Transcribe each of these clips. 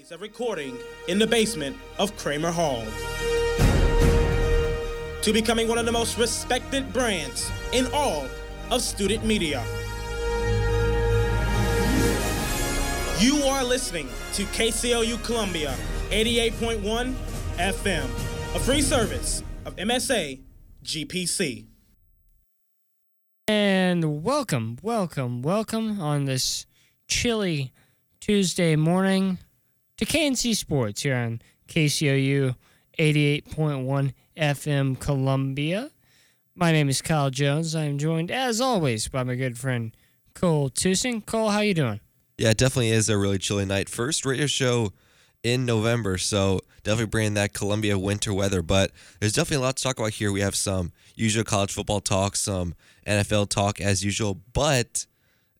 days of recording in the basement of Kramer Hall to becoming one of the most respected brands in all of student media. You are listening to KCLU Columbia 88.1 FM, a free service of MSA GPC. And welcome on this chilly Tuesday morning to K and C Sports here on KCOU 88.1 FM Columbia. My name is Kyle Jones. I am joined, as always, by my good friend Cole Tucson. Cole, how you doing? Yeah, it definitely is a really chilly night. First radio show in November, so definitely bringing that Columbia winter weather. But there's definitely a lot to talk about here. We have some usual college football talk, some NFL talk as usual, but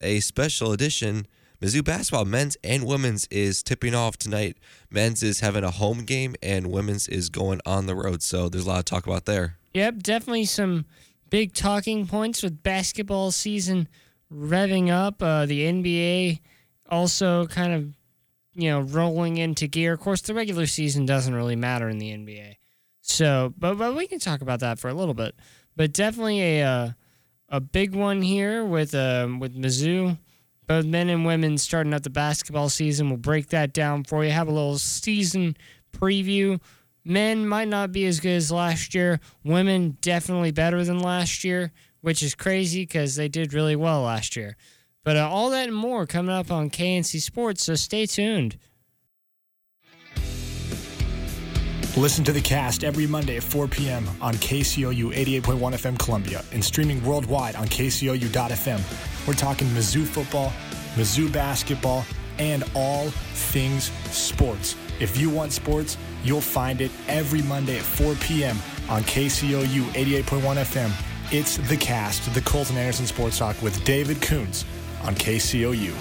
a special edition. Mizzou basketball, men's and women's, is tipping off tonight. Men's is having a home game, and women's is going on the road. So there's a lot to talk about there. Yep, definitely some big talking points with basketball season revving up. The NBA also kind of, rolling into gear. Of course, the regular season doesn't really matter in the NBA. So, but we can talk about that for a little bit. But definitely a big one here with Mizzou. Both men and women starting out the basketball season. We'll break that down for you. Have a little season preview. Men might not be as good as last year. Women definitely better than last year, which is crazy because they did really well last year. But all that and more coming up on K and C Sports, so stay tuned. Listen to the cast every Monday at 4 p.m. on KCOU 88.1 FM Columbia and streaming worldwide on KCOU.FM. We're talking Mizzou football, Mizzou basketball, and all things sports. If you want sports, you'll find it every Monday at 4 p.m. on KCOU 88.1 FM. It's the cast, the Colton Anderson Sports Talk with David Coons on KCOU.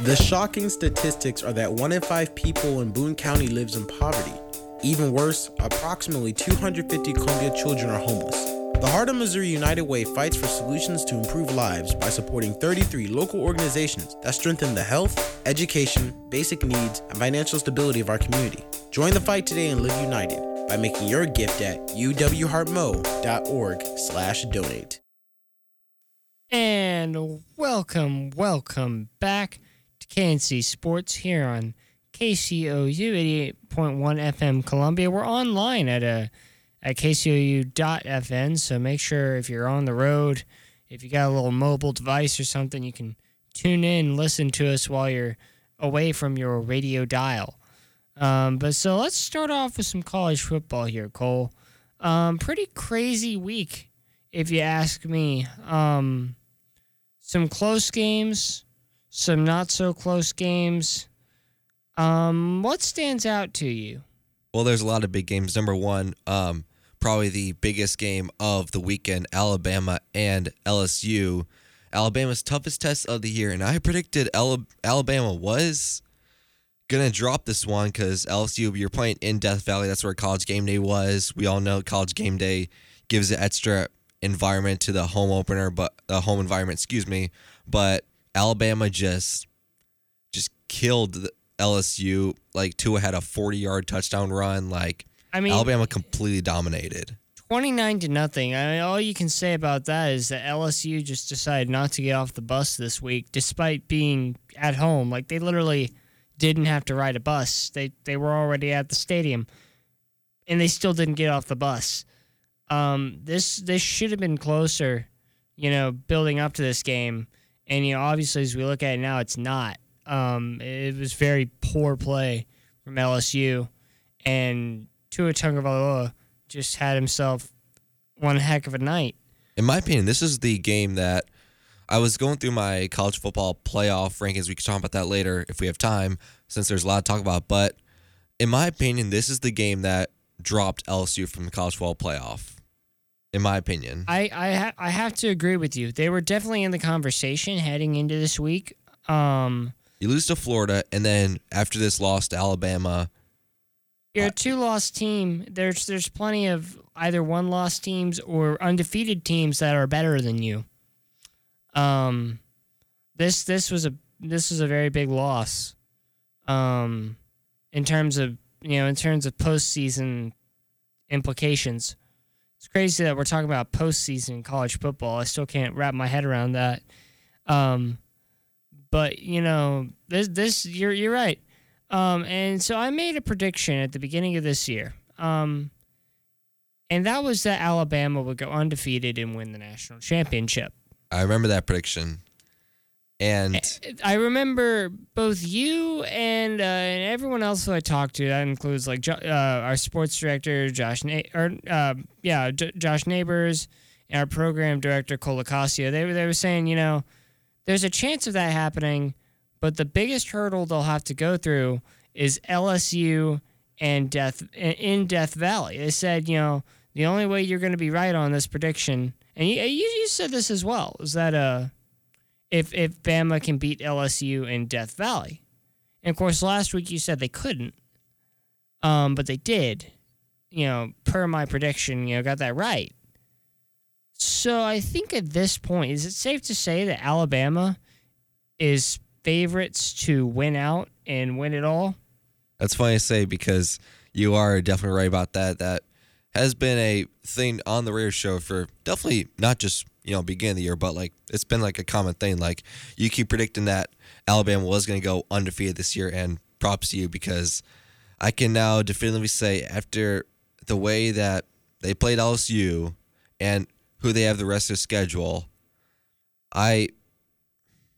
The shocking statistics are that 1 in 5 people in Boone County lives in poverty. Even worse, approximately 250 Columbia children are homeless. The Heart of Missouri United Way fights for solutions to improve lives by supporting 33 local organizations that strengthen the health, education, basic needs, and financial stability of our community. Join the fight today and live united by making your gift at uwheartmo.org/donate. And welcome back. K and C Sports here on KCOU 88.1 FM Columbia. We're online at KCOU.FN, so make sure if you're on the road, if you got a little mobile device or something, you can tune in, listen to us while you're away from your radio dial. But so let's start off with some college football here, Cole. Pretty crazy week, if you ask me. Some close games. Some not-so-close games. What stands out to you? Well, there's a lot of big games. Number one, probably the biggest game of the weekend, Alabama and LSU. Alabama's toughest test of the year, and I predicted Alabama was going to drop this one because LSU, you're playing in Death Valley. That's where College Game Day was. We all know College Game Day gives an extra environment to the home opener, but the home environment, but Alabama just killed LSU. Like, Tua had a 40-yard touchdown run. Alabama completely dominated. 29-0. All you can say about that is that LSU just decided not to get off the bus this week, despite being at home. Like, they literally didn't have to ride a bus. They were already at the stadium, and they still didn't get off the bus. This should have been closer, building up to this game. And, obviously, as we look at it now, it's not. It was very poor play from LSU. And Tua Tagovailoa just had himself one heck of a night. In my opinion, this is the game that I was going through my college football playoff rankings. We can talk about that later if we have time, since there's a lot to talk about. But in my opinion, this is the game that dropped LSU from the college football playoff. In my opinion, I have to agree with you. They were definitely in the conversation heading into this week. You lose to Florida, and then after this loss to Alabama, you're a two-loss team. There's plenty of either one-loss teams or undefeated teams that are better than you. This was a very big loss, in terms of postseason implications. It's crazy that we're talking about postseason college football. I still can't wrap my head around that. But this you're right. And so I made a prediction at the beginning of this year. And that was that Alabama would go undefeated and win the national championship. I remember that prediction. And I remember both you and everyone else who I talked to. That includes our sports director Josh Neighbors and our program director Cole Acasio. They were saying, there's a chance of that happening, but the biggest hurdle they'll have to go through is LSU and Death Valley. They said, the only way you're going to be right on this prediction, and you said this as well, is that if Bama can beat LSU in Death Valley. And, of course, last week you said they couldn't, but they did, per my prediction, got that right. So I think at this point, is it safe to say that Alabama is favorites to win out and win it all? That's funny to say because you are definitely right about that. That has been a thing on the Rare Show for definitely not just beginning of the year, but it's been a common thing. You keep predicting that Alabama was going to go undefeated this year, and props to you because I can now definitively say after the way that they played LSU and who they have the rest of their schedule, I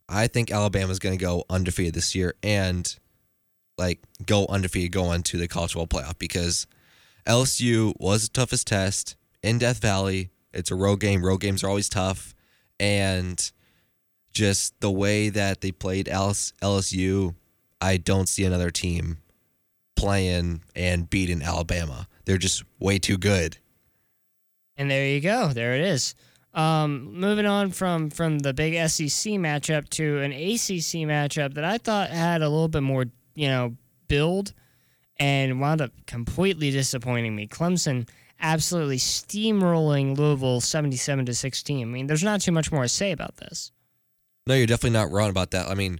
think Alabama's going to go undefeated this year and go undefeated going to the college football playoff because LSU was the toughest test in Death Valley. It's a road game. Road games are always tough. And just the way that they played LSU, I don't see another team playing and beating Alabama. They're just way too good. And there you go. There it is. Moving on from the big SEC matchup to an ACC matchup that I thought had a little bit more, build and wound up completely disappointing me. Clemson absolutely steamrolling Louisville 77-16. I mean, there's not too much more to say about this. No, you're definitely not wrong about that. I mean,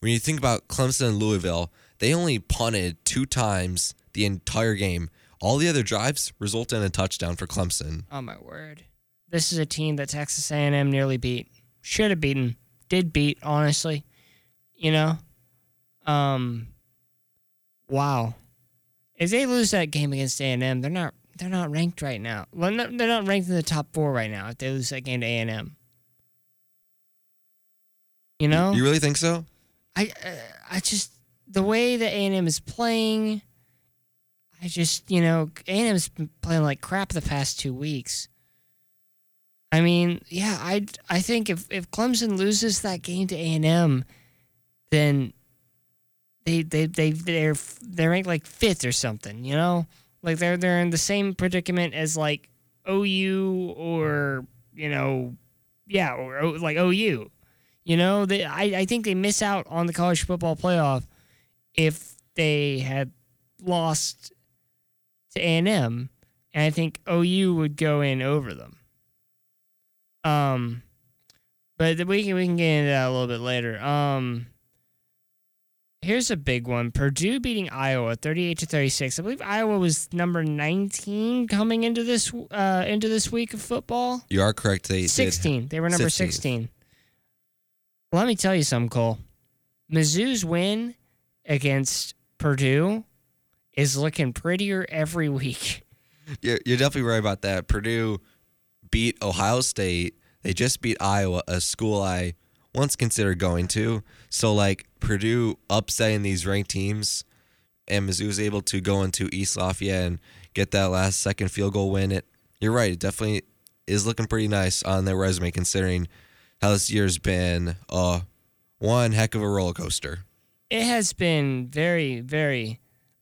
when you think about Clemson and Louisville, they only punted 2 times the entire game. All the other drives result in a touchdown for Clemson. Oh, my word. This is a team that Texas A&M nearly beat. Should have beaten. Did beat, honestly. Wow. If they lose that game against A&M, they're not ranked right now. Well, they're not ranked in the top 4 right now if they lose that game to A&M. You really think so? I just, the way that A&M is playing, I just, A&M's been playing like crap the past 2 weeks. I mean, yeah, I think if Clemson loses that game to A&M, then they're ranked like 5th or something, They're in the same predicament as OU or or OU. I think they miss out on the college football playoff if they had lost to A&M, and I think OU would go in over them. But we can get into that a little bit later. Here's a big one. Purdue beating Iowa 38-36. I believe Iowa was number 19 coming into this week of football. You are correct. They 16. They were number 16. Let me tell you something, Cole. Mizzou's win against Purdue is looking prettier every week. You're definitely right about that. Purdue beat Ohio State. They just beat Iowa, a school I once considered going to. So, Purdue upsetting these ranked teams, and Mizzou was able to go into East Lafayette and get that last-second field goal win. You're right. It definitely is looking pretty nice on their resume considering how this year's been one heck of a roller coaster. It has been very, very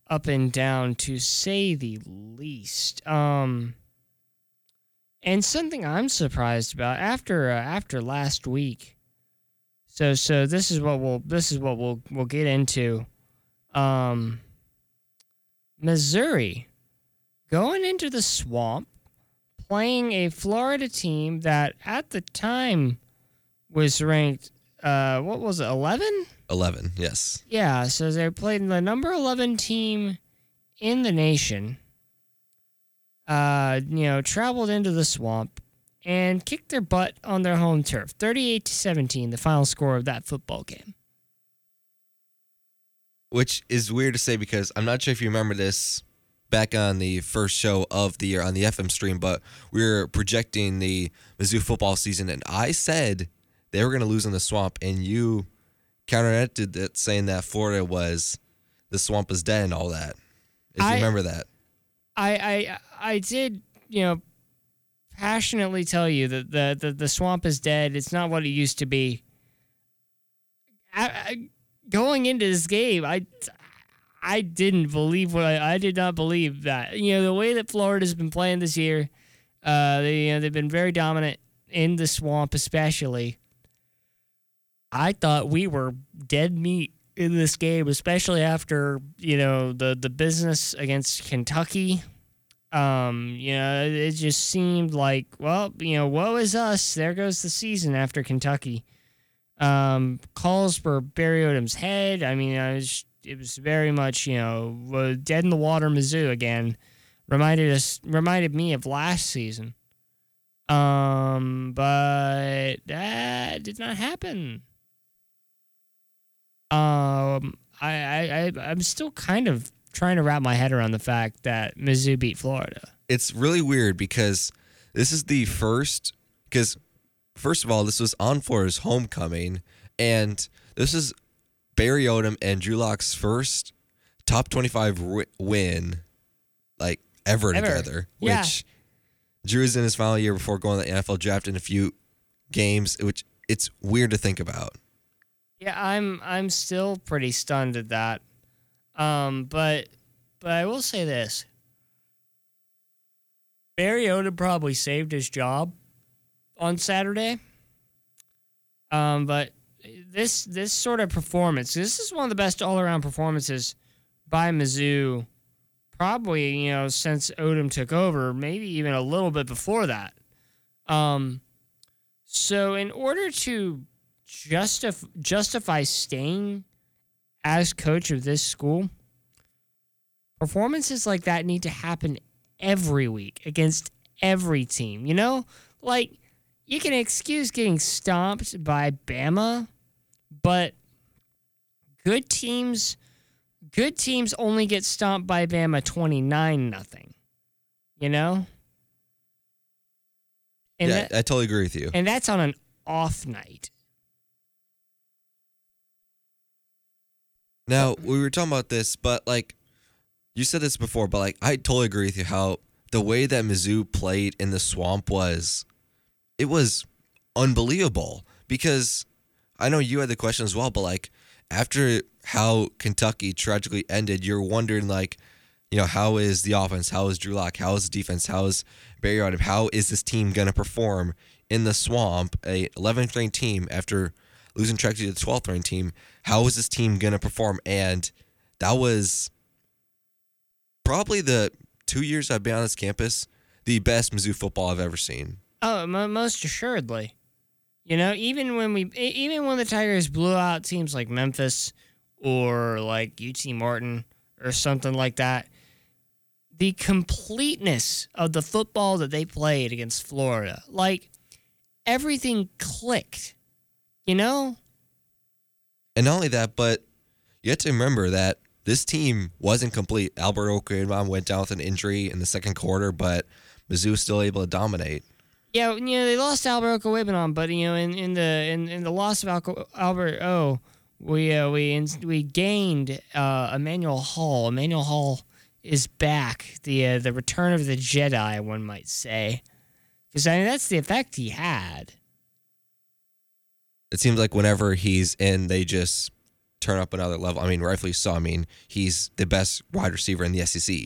up and down, to say the least. And something I'm surprised about after last week. So this is what we'll get into. Missouri going into the swamp, playing a Florida team that at the time was ranked, what was it, 11? 11, yes. Yeah, so they played the number 11 team in the nation, traveled into the swamp and kicked their butt on their home turf. 38-17, the final score of that football game. Which is weird to say because I'm not sure if you remember this back on the first show of the year on the FM stream, but we were projecting the Mizzou football season, and I said they were going to lose in the swamp, and you counteracted that saying that Florida was, the swamp is dead and all that. If you remember that. I did, passionately tell you that the swamp is dead. It's not what it used to be. Going into this game, I didn't believe what I did not believe that. The way that Florida's been playing this year, they've been very dominant in the swamp especially. I thought we were dead meat in this game, especially after, the business against Kentucky. It just seemed like, well, woe is us. There goes the season after Kentucky. Calls for Barry Odom's head. I mean, it was very much, dead in the water Mizzou again. Reminded me of last season. But that did not happen. I'm still kind of trying to wrap my head around the fact that Mizzou beat Florida. It's really weird because this is the first, because first of all, this was on Florida's homecoming, and this is Barry Odom and Drew Lock's first top 25 win, like, ever. Together. Yeah. Which Drew is in his final year before going to the NFL draft in a few games, which it's weird to think about. Yeah, I'm still pretty stunned at that. But I will say this. Barry Odom probably saved his job on Saturday. But this sort of performance, this is one of the best all-around performances by Mizzou probably, since Odom took over, maybe even a little bit before that. So in order to justify staying as coach of this school, performances like that need to happen every week against every team. You can excuse getting stomped by Bama, but good teams only get stomped by Bama 29-0. And yeah, I totally agree with you. And that's on an off night. Now, we were talking about this, but, you said this before, but, I totally agree with you how the way that Mizzou played in the swamp was unbelievable. Because I know you had the question as well, but, after how Kentucky tragically ended, you're wondering, how is the offense? How is Drew Lock? How is the defense? How is Barry Odom? How is this team going to perform in the swamp, a 11th-ranked team after losing track to the 12th ranked team? How is this team going to perform? And that was probably the 2 years I've been on this campus, the best Mizzou football I've ever seen. Oh, most assuredly. Even when the Tigers blew out teams like Memphis or UT Martin or something like that, the completeness of the football that they played against Florida, everything clicked. And not only that, but you have to remember that this team wasn't complete. Albert Okwembon went down with an injury in the second quarter, but Mizzou was still able to dominate. Yeah, they lost Albert Okwembon, but in the loss of Albert O, we gained Emmanuel Hall. Emmanuel Hall is back, the return of the Jedi, one might say, because that's the effect he had. It seems like whenever he's in, they just turn up another level. I mean, rightfully so. I mean, he's the best wide receiver in the SEC.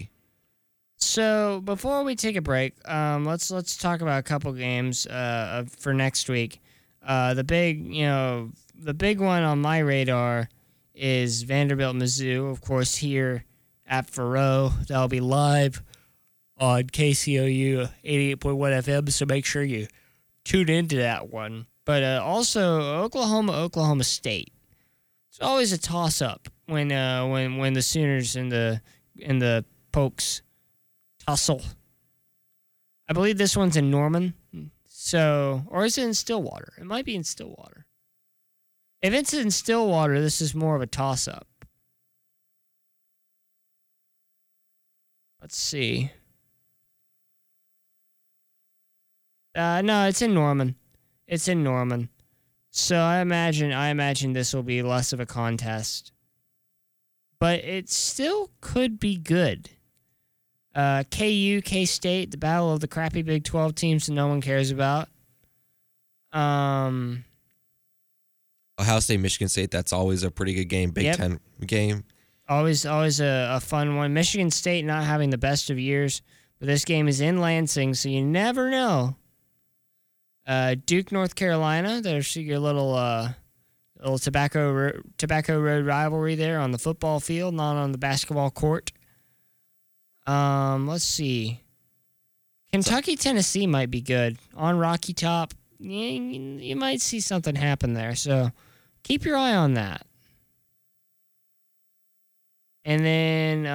So before we take a break, let's talk about a couple games for next week. The big one on my radar is Vanderbilt Mizzou, of course, here at Faroe. That'll be live on KCOU 88.1 FM, so make sure you tune into that one. But also Oklahoma State. It's always a toss up when the Sooners and the Pokes tussle. I believe this one's in Norman. So, or is it in Stillwater? It might be in Stillwater. If it's in Stillwater, this is more of a toss-up. Let's see. No, it's in Norman. It's in Norman. So I imagine this will be less of a contest. But it still could be good. KU, K-State, the battle of the crappy Big 12 teams that no one cares about. Ohio State, Michigan State, that's always a pretty good game. Big 10 game. Always a fun one. Michigan State not having the best of years, but this game is in Lansing, so you never know. Duke, North Carolina, there's your little Tobacco Road rivalry there on the football field, not on the basketball court. Let's see. Kentucky, Tennessee might be good. On Rocky Top, you might see something happen there. So keep your eye on that. And then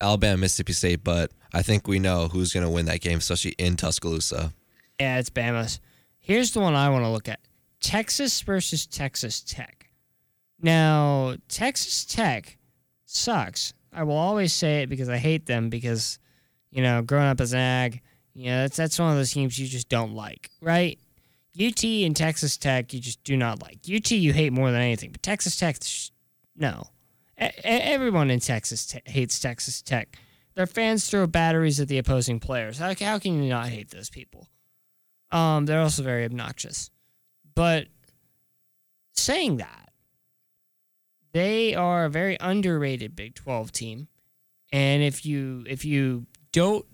Alabama, Mississippi State, but I think we know who's going to win that game, especially in Tuscaloosa. Yeah, it's Bama's. Here's the one I want to look at. Texas versus Texas Tech. Now, Texas Tech sucks. I will always say it because I hate them because, growing up as an Ag, that's one of those teams you just don't like, right? UT and Texas Tech, you just do not like. UT you hate more than anything, but Texas Tech, no. Everyone in Texas hates Texas Tech. Their fans throw batteries at the opposing players. How can you not hate those people? They're also very obnoxious. But saying that, they are a very underrated Big 12 team, and if you don't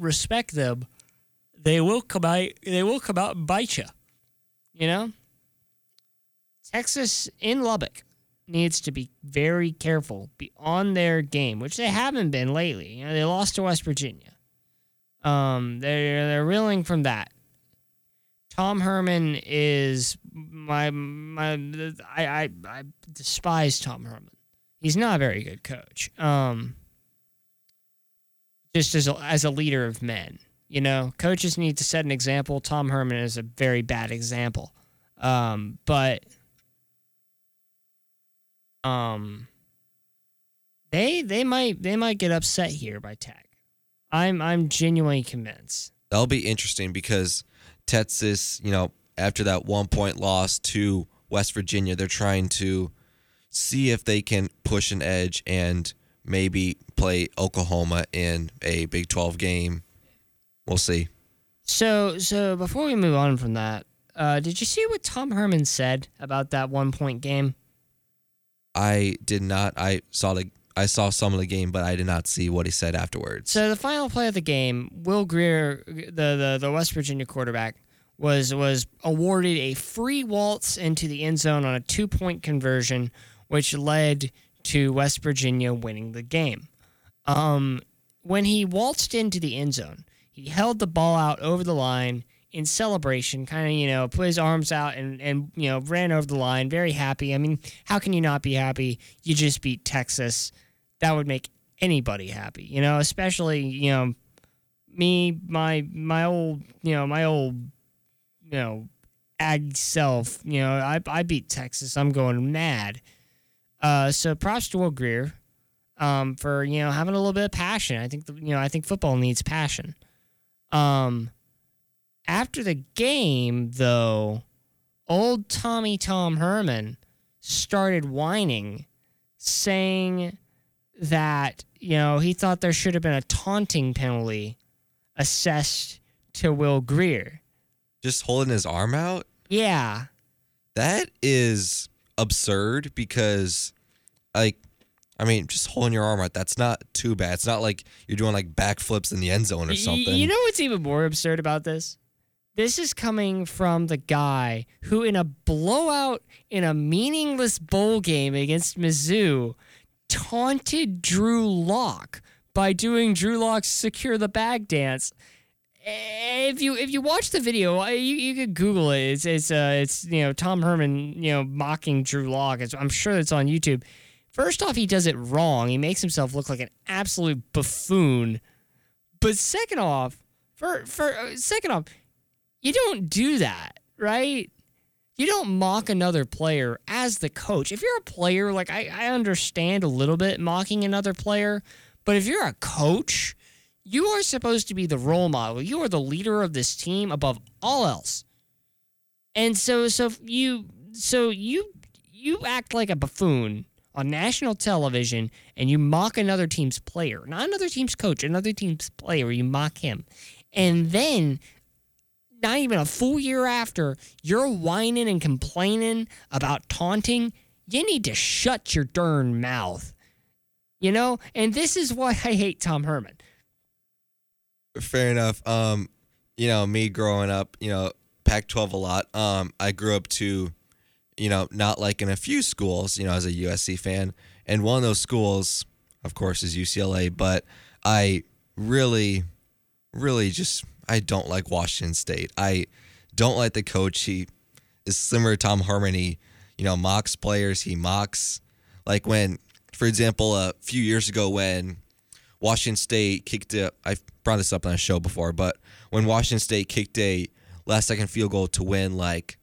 respect them, they will come out and bite you. Texas in Lubbock needs to be very careful, be on their game, which they haven't been lately. They lost to West Virginia. They're reeling from that. Tom Herman is I despise Tom Herman. He's not a very good coach. Just as a leader of men, coaches need to set an example. Tom Herman is a very bad example. But they might get upset here by Tech. I'm genuinely convinced. That'll be interesting because Texas, after that 1-point loss to West Virginia, they're trying to see if they can push an edge and maybe play Oklahoma in a Big 12 game. We'll see. So before we move on from that, did you see what Tom Herman said about that 1-point game? I did not. I saw some of the game, but I did not see what he said afterwards. So the final play of the game, Will Grier, the West Virginia quarterback, was awarded a free waltz into the end zone on a 2-point conversion, which led to West Virginia winning the game. When he waltzed into the end zone, he held the ball out over the line in celebration, kind of, put his arms out and ran over the line, very happy. I mean, how can you not be happy? You just beat Texas. That would make anybody happy, especially, me, my old Ag self, I beat Texas. I'm going mad. So props to Will Grier, for, having a little bit of passion. I think, I think football needs passion. After the game, though, old Tommy Tom Herman started whining, saying that, he thought there should have been a taunting penalty assessed to Will Grier. Just holding his arm out? Yeah. That is absurd because, like, I mean, just holding your arm out, that's not too bad. It's not like you're doing, like, backflips in the end zone or something. You know what's even more absurd about this? This is coming from the guy who, in a blowout in a meaningless bowl game against Mizzou, taunted Drew Lock by doing Drew Lock's Secure the Bag dance. If you watch the video, you could Google it. It's Tom Herman mocking Drew Lock. I'm sure it's on YouTube. First off, he does it wrong. He makes himself look like an absolute buffoon. But second off, you don't do that, right? You don't mock another player as the coach. If you're a player, like I understand a little bit mocking another player, but if you're a coach, you are supposed to be the role model. You are the leader of this team above all else. And so you act like a buffoon on national television and you mock another team's player, not another team's coach, another team's player, you mock him. And then not even a full year after, you're whining and complaining about taunting. You need to shut your darn mouth. And this is why I hate Tom Herman. Fair enough. Me growing up, Pac-12 a lot. I grew up to, not liking a few schools, as a USC fan. And one of those schools, of course, is UCLA. But I really, really just, I don't like Washington State. I don't like the coach. He is similar to Tom Herman. He, mocks players. He mocks, like when, for example, a few years ago when Washington State kicked a, I brought this up on a show before, but when Washington State kicked a last-second field goal to win, like,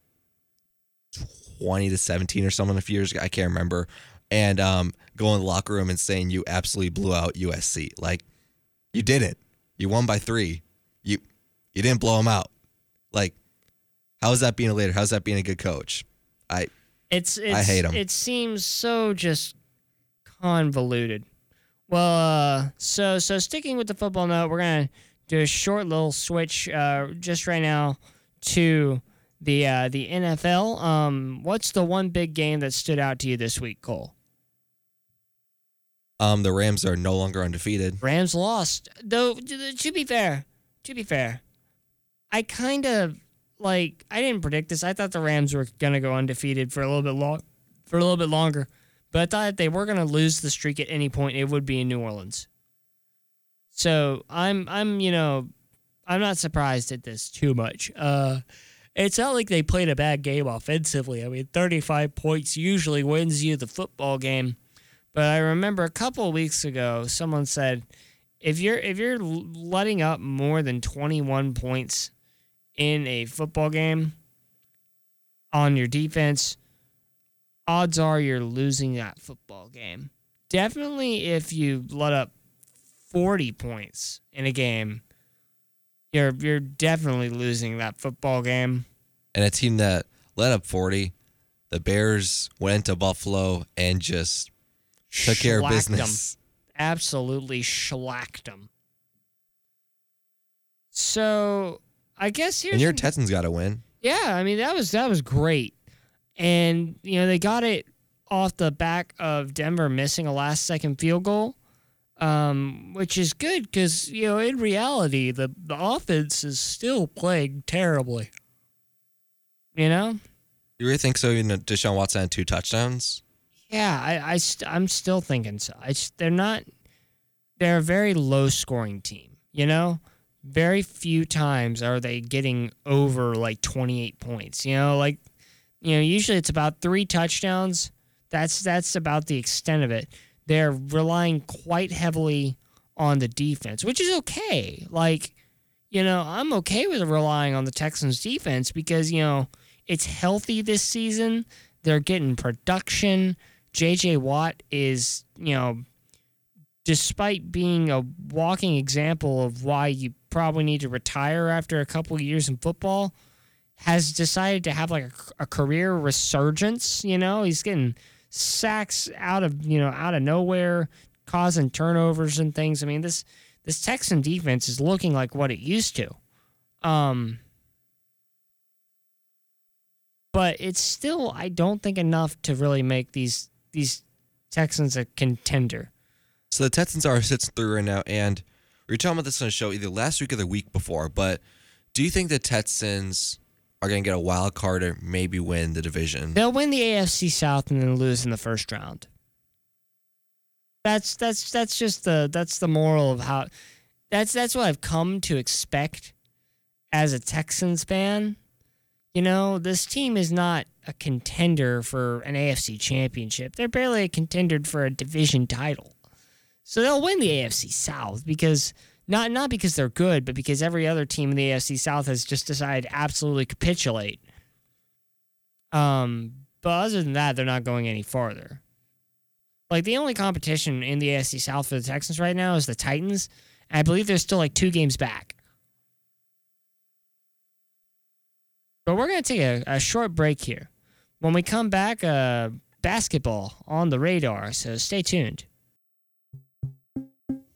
20-17 or something a few years ago, I can't remember, and going to the locker room and saying you absolutely blew out USC. Like, you didn't. You won by 3. You didn't blow them out. Like, how is that being a leader? How is that being a good coach? I hate him. It seems so just convoluted. Well, so sticking with the football note, we're going to do a short little switch just right now to the NFL. What's the one big game that stood out to you this week, Cole? The Rams are no longer undefeated. Rams lost. Though, to be fair, I kind of, like, I didn't predict this. I thought the Rams were going to go undefeated for a little bit longer. But I thought if they were going to lose the streak at any point, it would be in New Orleans. So I'm not surprised at this too much. It's not like they played a bad game offensively. I mean, 35 points usually wins you the football game. But I remember a couple of weeks ago, someone said, if you're letting up more than 21 points in a football game on your defense, odds are you're losing that football game. Definitely if you let up 40 points in a game, you're definitely losing that football game. And a team that let up 40, the Bears went to Buffalo and just took care of business. Absolutely shellacked them. So I guess here's... And your Texans got to win. Yeah, I mean, that was great. And, they got it off the back of Denver missing a last-second field goal, which is good because, in reality, the offense is still playing terribly. You really think so? Deshaun Watson had 2 touchdowns? Yeah, I'm still thinking so. They're a very low-scoring team, Very few times are they getting over, like, 28 points, usually it's about 3 touchdowns. That's about the extent of it. They're relying quite heavily on the defense, which is okay. Like, I'm okay with relying on the Texans' defense because, it's healthy this season. They're getting production. J.J. Watt is, despite being a walking example of why you probably need to retire after a couple of years in football, has decided to have like a career resurgence. He's getting sacks out of nowhere, causing turnovers and things. I mean, this Texan defense is looking like what it used to. But it's still, I don't think, enough to really make these Texans a contender. So the Texans are 6-3 right now, and we were talking about this on the show either last week or the week before, but do you think the Texans are going to get a wild card or maybe win the division? They'll win the AFC South and then lose in the first round. That's just the moral of how that's what I've come to expect as a Texans fan. You know, this team is not a contender for an AFC championship. They're barely a contender for a division title. So they'll win the AFC South because not because they're good, but because every other team in the AFC South has just decided to absolutely capitulate. But other than that, they're not going any farther. Like, the only competition in the AFC South for the Texans right now is the Titans. I believe they're still like 2 games back. But we're going to take a short break here. When we come back, basketball on the radar, so stay tuned.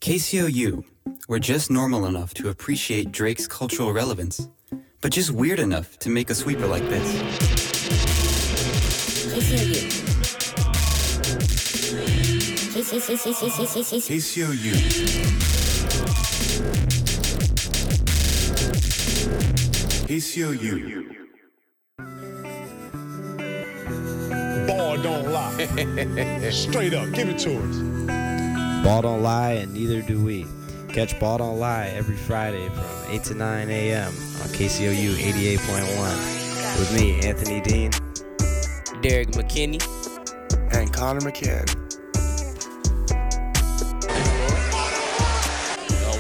KCOU, we're just normal enough to appreciate Drake's cultural relevance, but just weird enough to make a sweeper like this. KCOU. Ball don't lie. Straight up, give it to us. Ball don't lie, and neither do we. Catch Ball Don't Lie every Friday from 8 to 9 a.m. on KCOU 88.1 with me, Anthony Dean, Derek McKinney, and Connor McCann.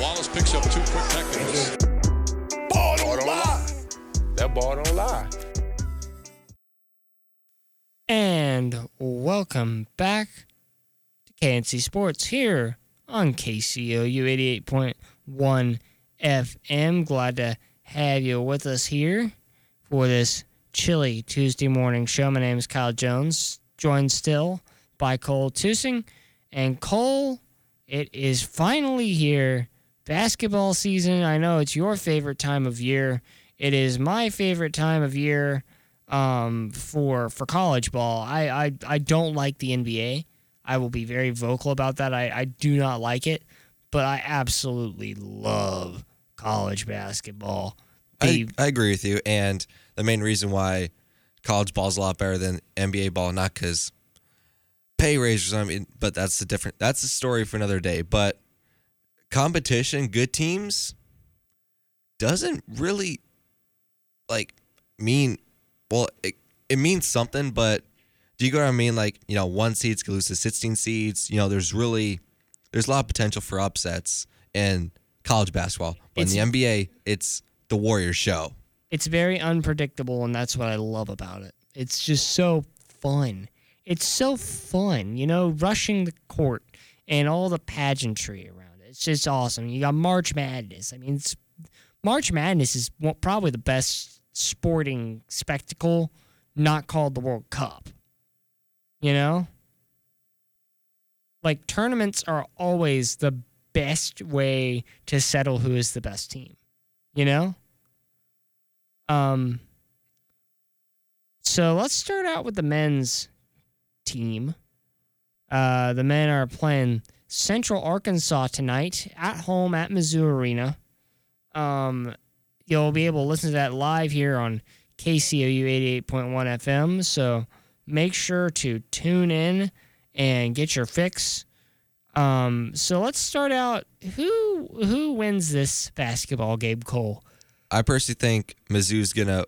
Wallace picks up 2 quick tackles. Ball don't lie. That ball don't lie. And welcome back to K and C Sports here on KCOU 88.1 FM. Glad to have you with us here for this chilly Tuesday morning show. My name is Kyle Jones, joined still by Cole Tusing. And Cole, it is finally here. Basketball season. I know it's your favorite time of year. It is my favorite time of year for college ball. I don't like the NBA. I will be very vocal about that. I do not like it, but I absolutely love college basketball. I agree with you, and the main reason why college ball is a lot better than NBA ball, not because pay raise or something, but that's a story for another day. But competition, good teams, doesn't really mean, well, it means something, but do you go what I mean? Like, you know, 1 seeds could lose to 16 seeds. You know, there's a lot of potential for upsets in college basketball. But in the NBA, it's the Warriors show. It's very unpredictable, and that's what I love about it. It's just so fun. It's so fun, you know, rushing the court and all the pageantry around it. It's just awesome. You got March Madness. I mean, March Madness is probably the best sporting spectacle not called the World Cup. You know? Like, tournaments are always the best way to settle who is the best team. You know? So let's start out with the men's team. The men are playing Central Arkansas tonight at home at Mizzou Arena. You'll be able to listen to that live here on KCOU 88.1 FM, so make sure to tune in and get your fix. So let's start out. Who wins this basketball game, Cole? I personally think Mizzou's going to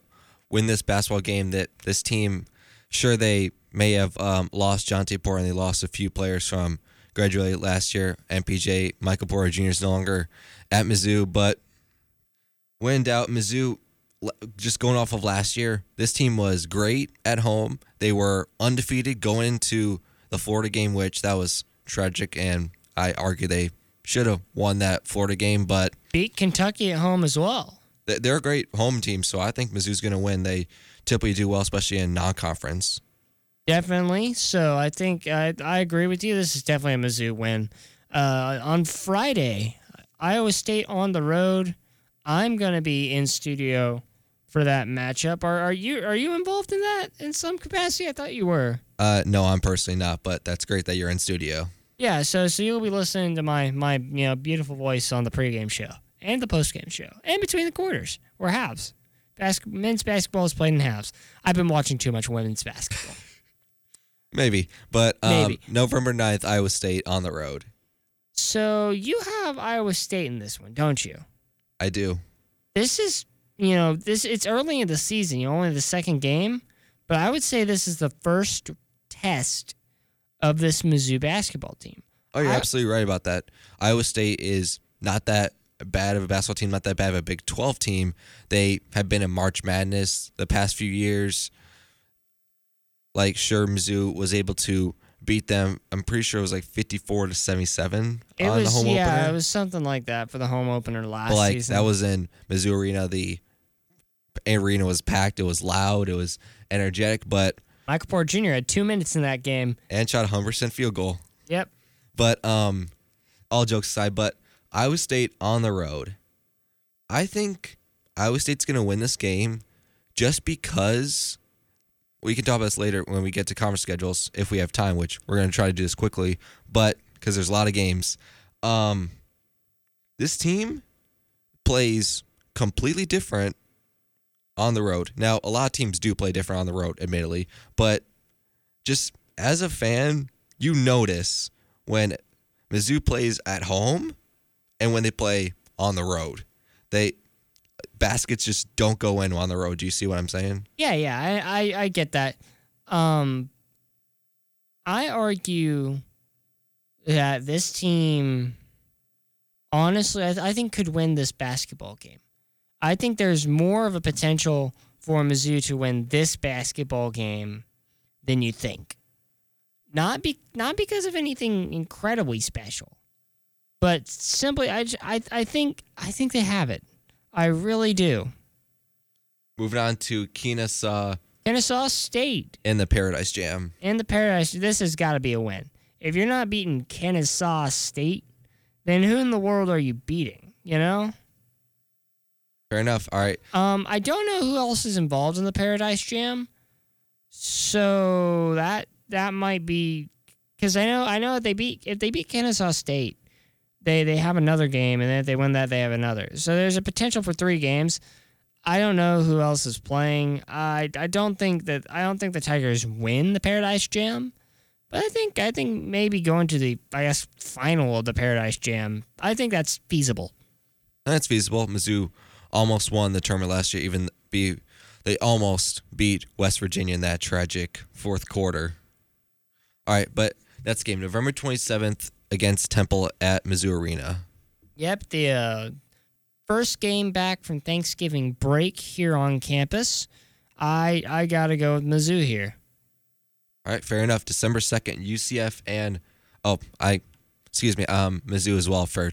win this basketball game. That this team, sure, they may have lost Jontay Porter, and they lost a few players from graduated last year. MPJ, Michael Porter Jr. is no longer at Mizzou, but when in doubt, Mizzou, just going off of last year, this team was great at home. They were undefeated going into the Florida game, which that was tragic, and I argue they should have won that Florida game. But beat Kentucky at home as well. They're a great home team, so I think Mizzou's going to win. They typically do well, especially in non-conference. Definitely. So I think I agree with you. This is definitely a Mizzou win. On Friday, Iowa State on the road. I'm going to be in studio for that matchup. Are you involved in that in some capacity? I thought you were. No, I'm personally not, but that's great that you're in studio. Yeah, so you'll be listening to my beautiful voice on the pregame show and the postgame show and between the quarters or halves. Men's basketball is played in halves. I've been watching too much women's basketball. Maybe, but maybe. November 9th, Iowa State on the road. So you have Iowa State in this one, don't you? I do. This is, it's early in the season. Only the second game, but I would say this is the first test of this Mizzou basketball team. Oh, you're absolutely right about that. Iowa State is not that bad of a basketball team, not that bad of a Big 12 team. They have been in March Madness the past few years. Like, sure, Mizzou was able to beat them. I'm pretty sure it was like 54-77 on the home opener. Yeah, it was something like that for the home opener last season. That was in Mizzou Arena. The arena was packed. It was loud. It was energetic, but Michael Porter Jr. had 2 minutes in that game. And shot a 100% field goal. Yep. But all jokes aside, but Iowa State on the road. I think Iowa State's going to win this game just because we can talk about this later when we get to conference schedules if we have time, which we're going to try to do this quickly, but because there's a lot of games. This team plays completely different on the road. Now, a lot of teams do play different on the road, admittedly, but just as a fan, you notice when Mizzou plays at home and when they play on the road. Baskets just don't go in on the road. Do you see what I'm saying? Yeah, I get that. I argue that this team, honestly, I think could win this basketball game. I think there's more of a potential for Mizzou to win this basketball game than you think. Not because of anything incredibly special, but simply I think they have it. I really do. Moving on to Kennesaw State in the Paradise Jam. This has got to be a win. If you're not beating Kennesaw State, then who in the world are you beating? Fair enough. All right. I don't know who else is involved in the Paradise Jam, so that might be because I know if they beat Kennesaw State, they have another game, and then if they win that, they have another. So there's a potential for three games. I don't know who else is playing. I don't think the Tigers win the Paradise Jam, but I think maybe going to the final of the Paradise Jam. I think that's feasible. That's feasible. Mizzou almost won the tournament last year. They almost beat West Virginia in that tragic fourth quarter. All right, but that's game November 27th against Temple at Mizzou Arena. Yep, the first game back from Thanksgiving break here on campus. I gotta go with Mizzou here. All right, fair enough. December 2nd, UCF and Mizzou as well for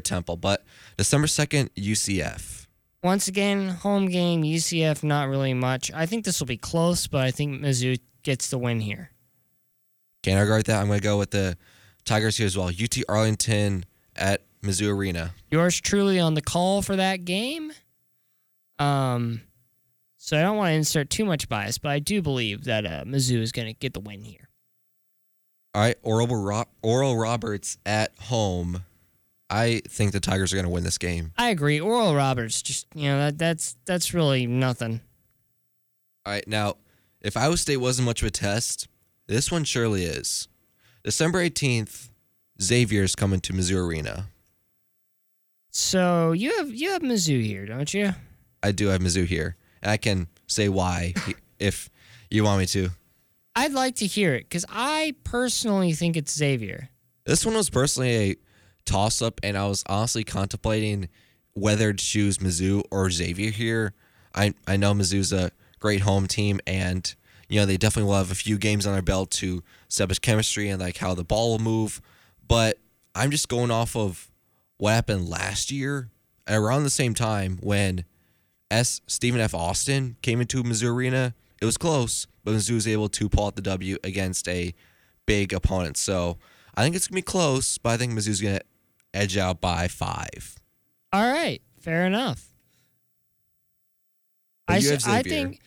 Temple, but December 2nd, UCF. Once again, home game, UCF, not really much. I think this will be close, but I think Mizzou gets the win here. Can't argue with that. I'm going to go with the Tigers here as well. UT Arlington at Mizzou Arena. Yours truly on the call for that game. So I don't want to insert too much bias, but I do believe that Mizzou is going to get the win here. All right, Oral Roberts at home. I think the Tigers are going to win this game. I agree. Oral Roberts, just that's really nothing. All right, now, if Iowa State wasn't much of a test, this one surely is. December 18th, Xavier's coming to Mizzou Arena. So you have Mizzou here, don't you? I do have Mizzou here, and I can say why if you want me to. I'd like to hear it because I personally think it's Xavier. This one was personally a toss-up, and I was honestly contemplating whether to choose Mizzou or Xavier here. I know Mizzou's a great home team, and they definitely will have a few games on their belt to establish chemistry and how the ball will move, but I'm just going off of what happened last year around the same time when Stephen F. Austin came into Mizzou Arena. It was close, but Mizzou was able to pull out the W against a big opponent, so I think it's going to be close, but I think Mizzou's going to edge out by 5. All right. Fair enough. I think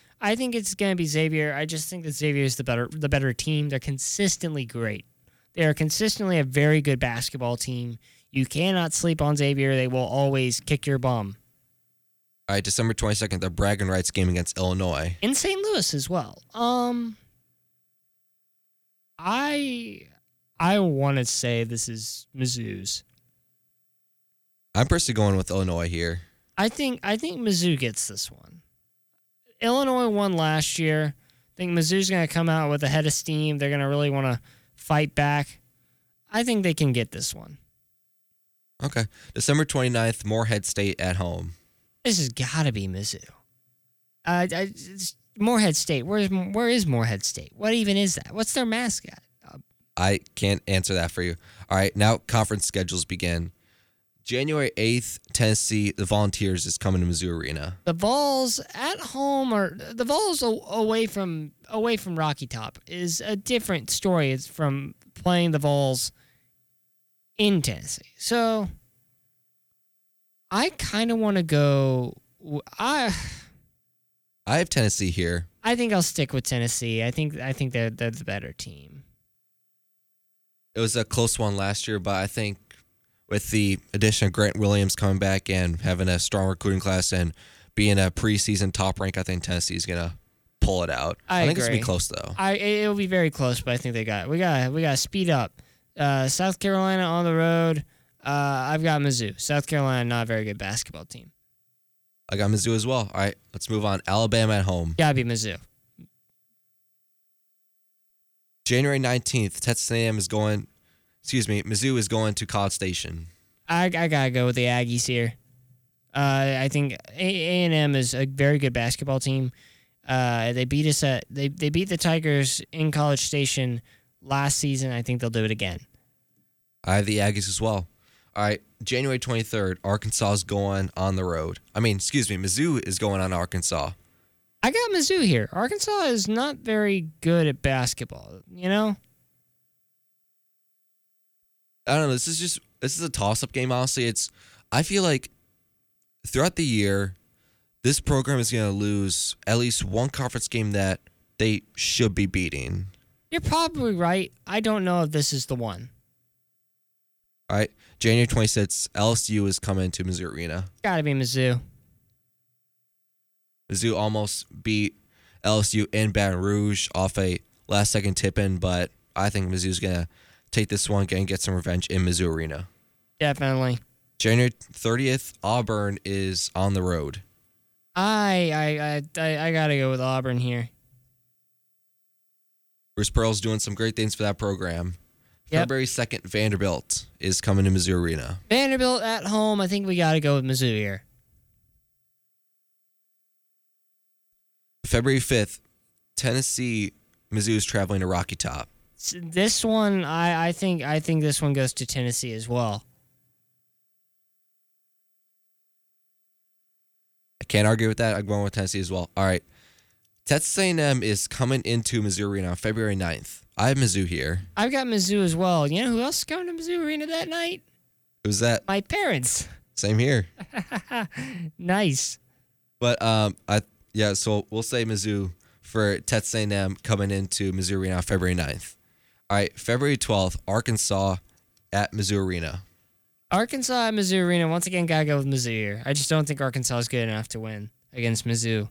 it's going to be Xavier. I just think that Xavier is the better team. They're consistently great. They are consistently a very good basketball team. You cannot sleep on Xavier. They will always kick your bum. All right, December 22nd, the Bragging Rights game against Illinois. In St. Louis as well. I want to say this is Mizzou's. I'm personally going with Illinois here. I think Mizzou gets this one. Illinois won last year. I think Mizzou's going to come out with a head of steam. They're going to really want to fight back. I think they can get this one. Okay. December 29th, Morehead State at home. This has got to be Mizzou. Morehead State. Where is Morehead State? What even is that? What's their mascot? I can't answer that for you. All right, now conference schedules begin. January 8th, Tennessee, the Volunteers is coming to Mizzou Arena. The Vols at home, or the Vols away from Rocky Top, is a different story. It's from playing the Vols in Tennessee. So I kind of want to go. I have Tennessee here. I think I'll stick with Tennessee. I think they're the better team. It was a close one last year, but I think with the addition of Grant Williams coming back and having a strong recruiting class and being a preseason top rank, I think Tennessee is gonna pull it out. I think it's gonna be close though. It'll be very close, but I think we gotta speed up. South Carolina on the road. I've got Mizzou. South Carolina, not a very good basketball team. I got Mizzou as well. All right, let's move on. Alabama at home. Gotta be Mizzou. January 19th, Mizzou is going to College Station. I gotta go with the Aggies here. I think A&M is a very good basketball team. They beat us at they beat the Tigers in College Station last season. I think they'll do it again. I have the Aggies as well. All right, January 23rd, Arkansas is going on the road. Mizzou is going on Arkansas. I got Mizzou here. Arkansas is not very good at basketball, you know? I don't know. This is a toss-up game, honestly. I feel like throughout the year, this program is going to lose at least one conference game that they should be beating. You're probably right. I don't know if this is the one. All right, January 26th, LSU is coming to Mizzou Arena. Got to be Mizzou. Mizzou almost beat LSU in Baton Rouge off a last-second tip-in, but I think Mizzou's going to take this one and get some revenge in Mizzou Arena. Definitely. January 30th, Auburn is on the road. I got to go with Auburn here. Bruce Pearl's doing some great things for that program. Yep. February 2nd, Vanderbilt is coming to Mizzou Arena. Vanderbilt at home. I think we got to go with Mizzou here. February 5th, Tennessee, Mizzou is traveling to Rocky Top. This one, I think this one goes to Tennessee as well. I can't argue with that. I'm going with Tennessee as well. All right. Texas A&M is coming into Mizzou Arena on February 9th. I have Mizzou here. I've got Mizzou as well. You know who else is coming to Mizzou Arena that night? Who's that? My parents. Same here. Nice. But so we'll say Mizzou for Texas A&M coming into Mizzou Arena on February 9th. All right, February 12th, Arkansas at Mizzou Arena. Arkansas at Mizzou Arena. Once again, got to go with Mizzou here. I just don't think Arkansas is good enough to win against Mizzou.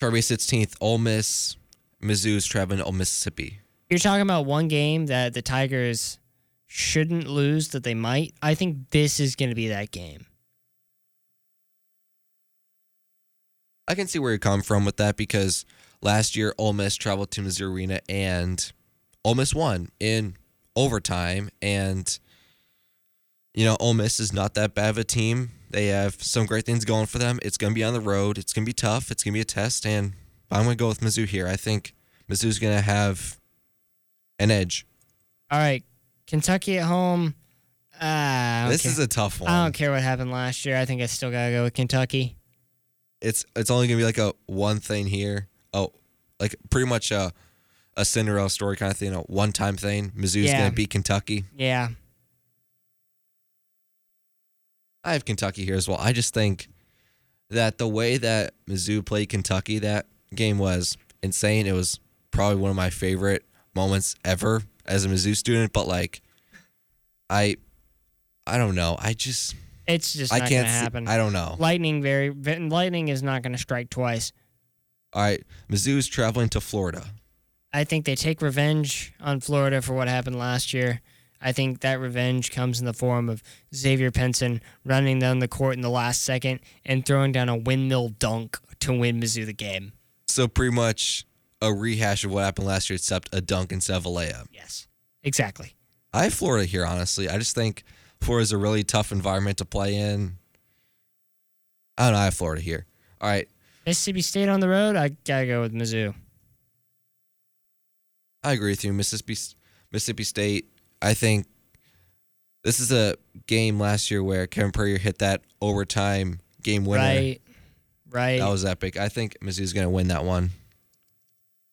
February 16th, Ole Miss. Mizzou's traveling to Ole Mississippi. You're talking about one game that the Tigers shouldn't lose, that they might. I think this is going to be that game. I can see where you come from with that because last year Ole Miss traveled to Mizzou Arena and Ole Miss won in overtime. And, you know, Ole Miss is not that bad of a team. They have some great things going for them. It's going to be on the road. It's going to be tough. It's going to be a test. And I'm going to go with Mizzou here. I think Mizzou's going to have an edge. All right. Kentucky at home. This is a tough one. I don't care what happened last year. I think I still got to go with Kentucky. It's only going to be like a one thing here. Oh, like pretty much a Cinderella story kind of thing, a one-time thing. Mizzou's going to beat Kentucky. Yeah. I have Kentucky here as well. I just think that the way that Mizzou played Kentucky that game was insane. It was probably one of my favorite moments ever as a Mizzou student, but like I don't know. I just it's just I not can't gonna see, happen. I don't know. Lightning is not gonna strike twice. All right, Mizzou's traveling to Florida. I think they take revenge on Florida for what happened last year. I think that revenge comes in the form of Xavier Pinson running down the court in the last second and throwing down a windmill dunk to win Mizzou the game. So pretty much a rehash of what happened last year, except a dunk in Sevalea. Yes, exactly. I have Florida here, honestly. I just think Florida's a really tough environment to play in. I don't know. I have Florida here. All right. Mississippi State on the road, I got to go with Mizzou. I agree with you. Mississippi State, I think this is a game last year where Kevin Pryor hit that overtime game winner. Right. That was epic. I think Mizzou's going to win that one.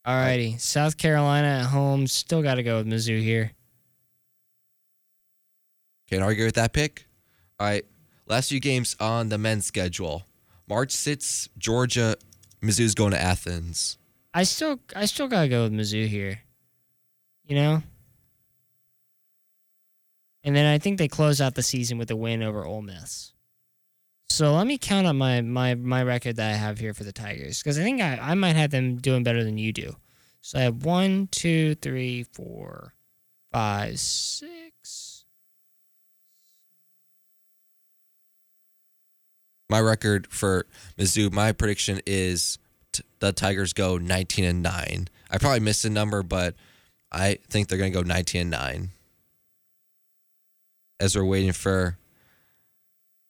All righty. Right. South Carolina at home. Still got to go with Mizzou here. Can't argue with that pick. All right. Last few games on the men's schedule. March 6th, Georgia. Mizzou's going to Athens. I still got to go with Mizzou here. You know? And then I think they close out the season with a win over Ole Miss. So let me count on my record that I have here for the Tigers, because I think I might have them doing better than you do. So I have 1, 2, 3, 4, 5, 6. My record for Mizzou, my prediction is the Tigers go 19-9. I probably missed a number, but I think they're going to go 19-9. As we're waiting for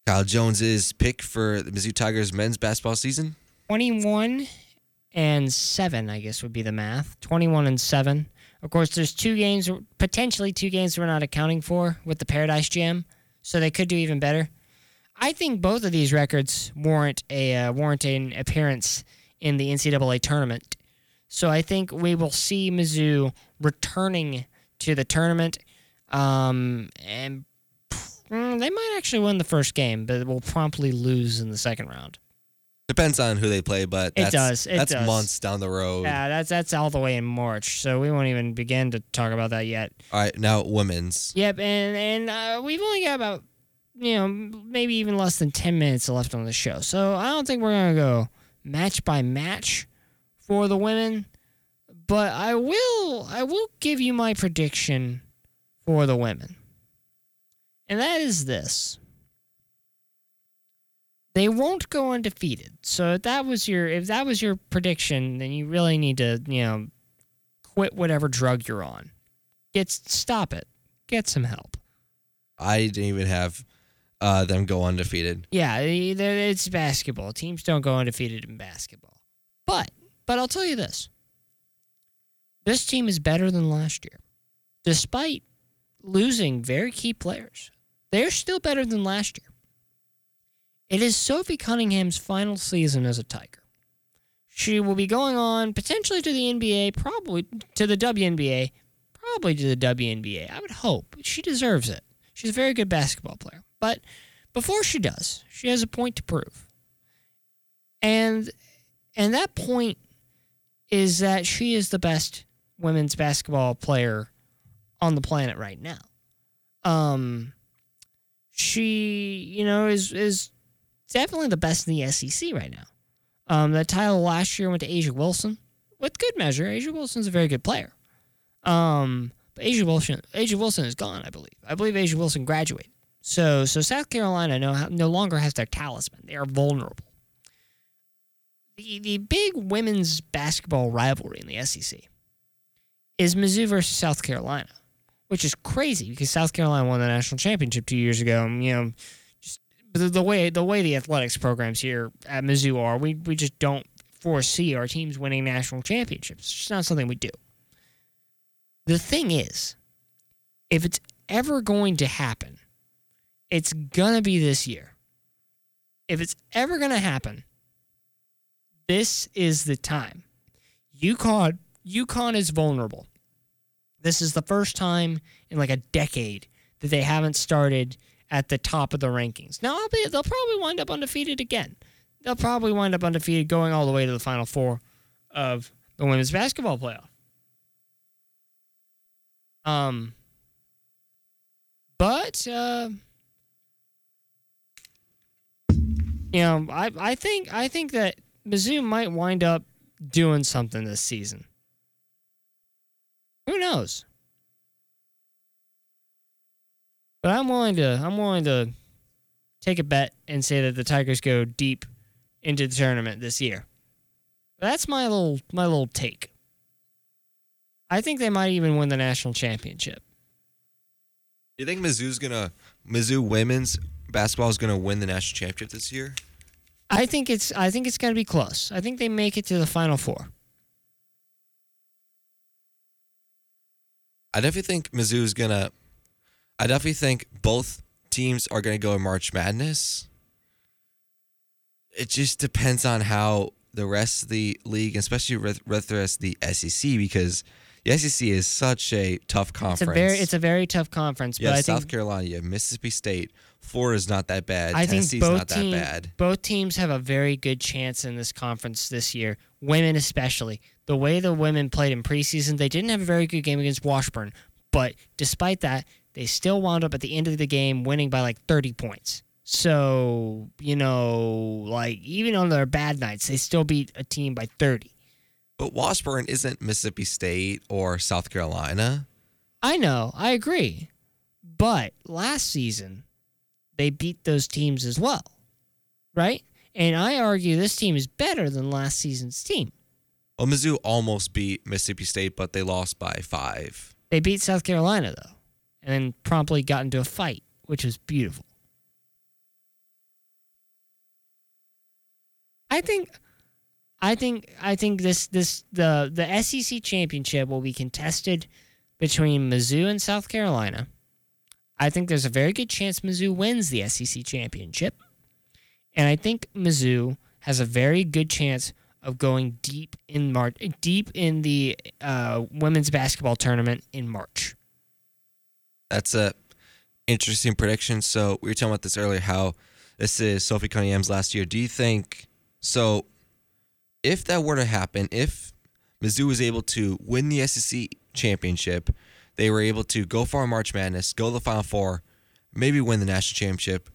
Kyle Jones's pick for the Mizzou Tigers men's basketball season. 21-7, I guess, would be the math. 21-7. Of course, there's potentially two games we're not accounting for with the Paradise Jam, so they could do even better. I think both of these records warrant an appearance in the NCAA tournament. So I think we will see Mizzou returning to the tournament, and they might actually win the first game, but will promptly lose in the second round. Depends on who they play, but that's months down the road. Yeah, that's all the way in March, so we won't even begin to talk about that yet. All right, now women's. Yep, and we've only got about maybe even less than 10 minutes left on the show, so I don't think we're gonna go match by match for the women, but I will give you my prediction for the women. And that is this. They won't go undefeated. So if that was your prediction, then you really need to, quit whatever drug you're on. Stop it. Get some help. I didn't even have them go undefeated. Yeah, it's basketball. Teams don't go undefeated in basketball. But I'll tell you this. This team is better than last year. Despite losing very key players, they're still better than last year. It is Sophie Cunningham's final season as a Tiger. She will be going on potentially to the NBA, probably to the WNBA. I would hope. She deserves it. She's a very good basketball player. But before she does, she has a point to prove. And that point is that she is the best women's basketball player on the planet right now. She, is definitely the best in the SEC right now. That title last year went to A'ja Wilson, with good measure. A'ja Wilson's a very good player. But A'ja Wilson is gone, I believe. I believe A'ja Wilson graduated. So South Carolina no longer has their talisman. They are vulnerable. The big women's basketball rivalry in the SEC is Mizzou versus South Carolina, which is crazy because South Carolina won the national championship 2 years ago. And, just the way the athletics programs here at Mizzou are, we just don't foresee our teams winning national championships. It's just not something we do. The thing is, if it's ever going to happen, it's going to be this year. If it's ever going to happen, this is the time. UConn is vulnerable. This is the first time in like a decade that they haven't started at the top of the rankings. Now, they'll probably wind up undefeated again. they'll probably wind up undefeated going all the way to the Final Four of the women's basketball playoff. I think that Mizzou might wind up doing something this season. Who knows? But I'm willing to take a bet and say that the Tigers go deep into the tournament this year. That's my little take. I think they might even win the national championship. Do you think Mizzou women's basketball is gonna win the national championship this year? I think it's gonna be close. I think they make it to the Final Four. I definitely think both teams are going to go in March Madness. It just depends on how the rest of the league, especially with the rest of the SEC, because the SEC is such a tough conference. It's a very tough conference. Yeah, but South Carolina, you have Mississippi State. Florida's not that bad. Tennessee's not that bad. Both teams have a very good chance in this conference this year, women especially. The way the women played in preseason, they didn't have a very good game against Washburn, but despite that, they still wound up at the end of the game winning by like 30 points. So, even on their bad nights, they still beat a team by 30. But Washburn isn't Mississippi State or South Carolina. I know. I agree. But last season, they beat those teams as well, right? And I argue this team is better than last season's team. Well, Mizzou almost beat Mississippi State, but they lost by 5. They beat South Carolina, though. And then promptly got into a fight, which was beautiful. I think the SEC championship will be contested between Mizzou and South Carolina. I think there's a very good chance Mizzou wins the SEC championship. And I think Mizzou has a very good chance of going deep in the women's basketball tournament in March. That's a interesting prediction. So we were talking about this earlier, how this is Sophie Cunningham's last year. Do you think, so if that were to happen, if Mizzou was able to win the SEC championship, they were able to go far in March Madness, go to the Final Four, maybe win the national championship,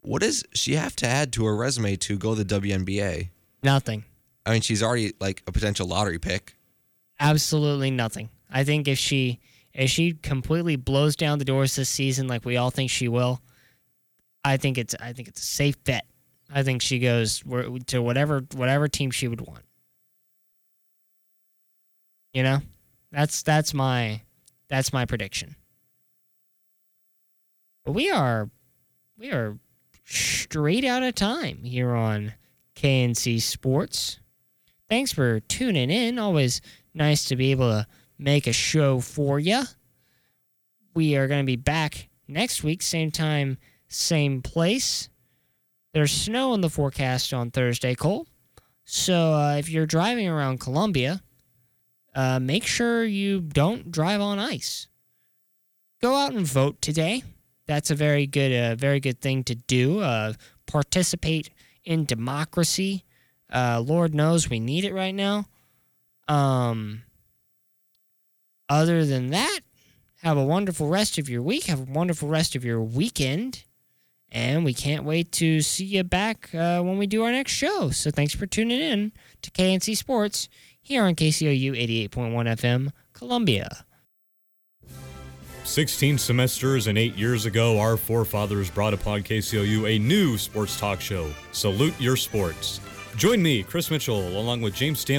what does she have to add to her resume to go to the WNBA? Nothing. I mean, she's already like a potential lottery pick. Absolutely nothing. I think if she completely blows down the doors this season like we all think she will, I think it's a safe bet. I think she goes to whatever team she would want. You know? That's my prediction. But we are straight out of time here on K and C Sports. Thanks for tuning in. Always nice to be able to make a show for you. We are going to be back next week, same time, same place. There's snow in the forecast on Thursday, Cole. So if you're driving around Columbia, make sure you don't drive on ice. Go out and vote today. That's a very good thing to do. Participate in democracy. Lord knows we need it right now. Other than that, have a wonderful rest of your week. Have a wonderful rest of your weekend. And we can't wait to see you back when we do our next show. So thanks for tuning in to K and C Sports here on KCOU 88.1 FM, Columbia. 16 semesters and 8 years ago, our forefathers brought upon KCOU a new sports talk show, Salute Your Sports. Join me, Chris Mitchell, along with James Stanley.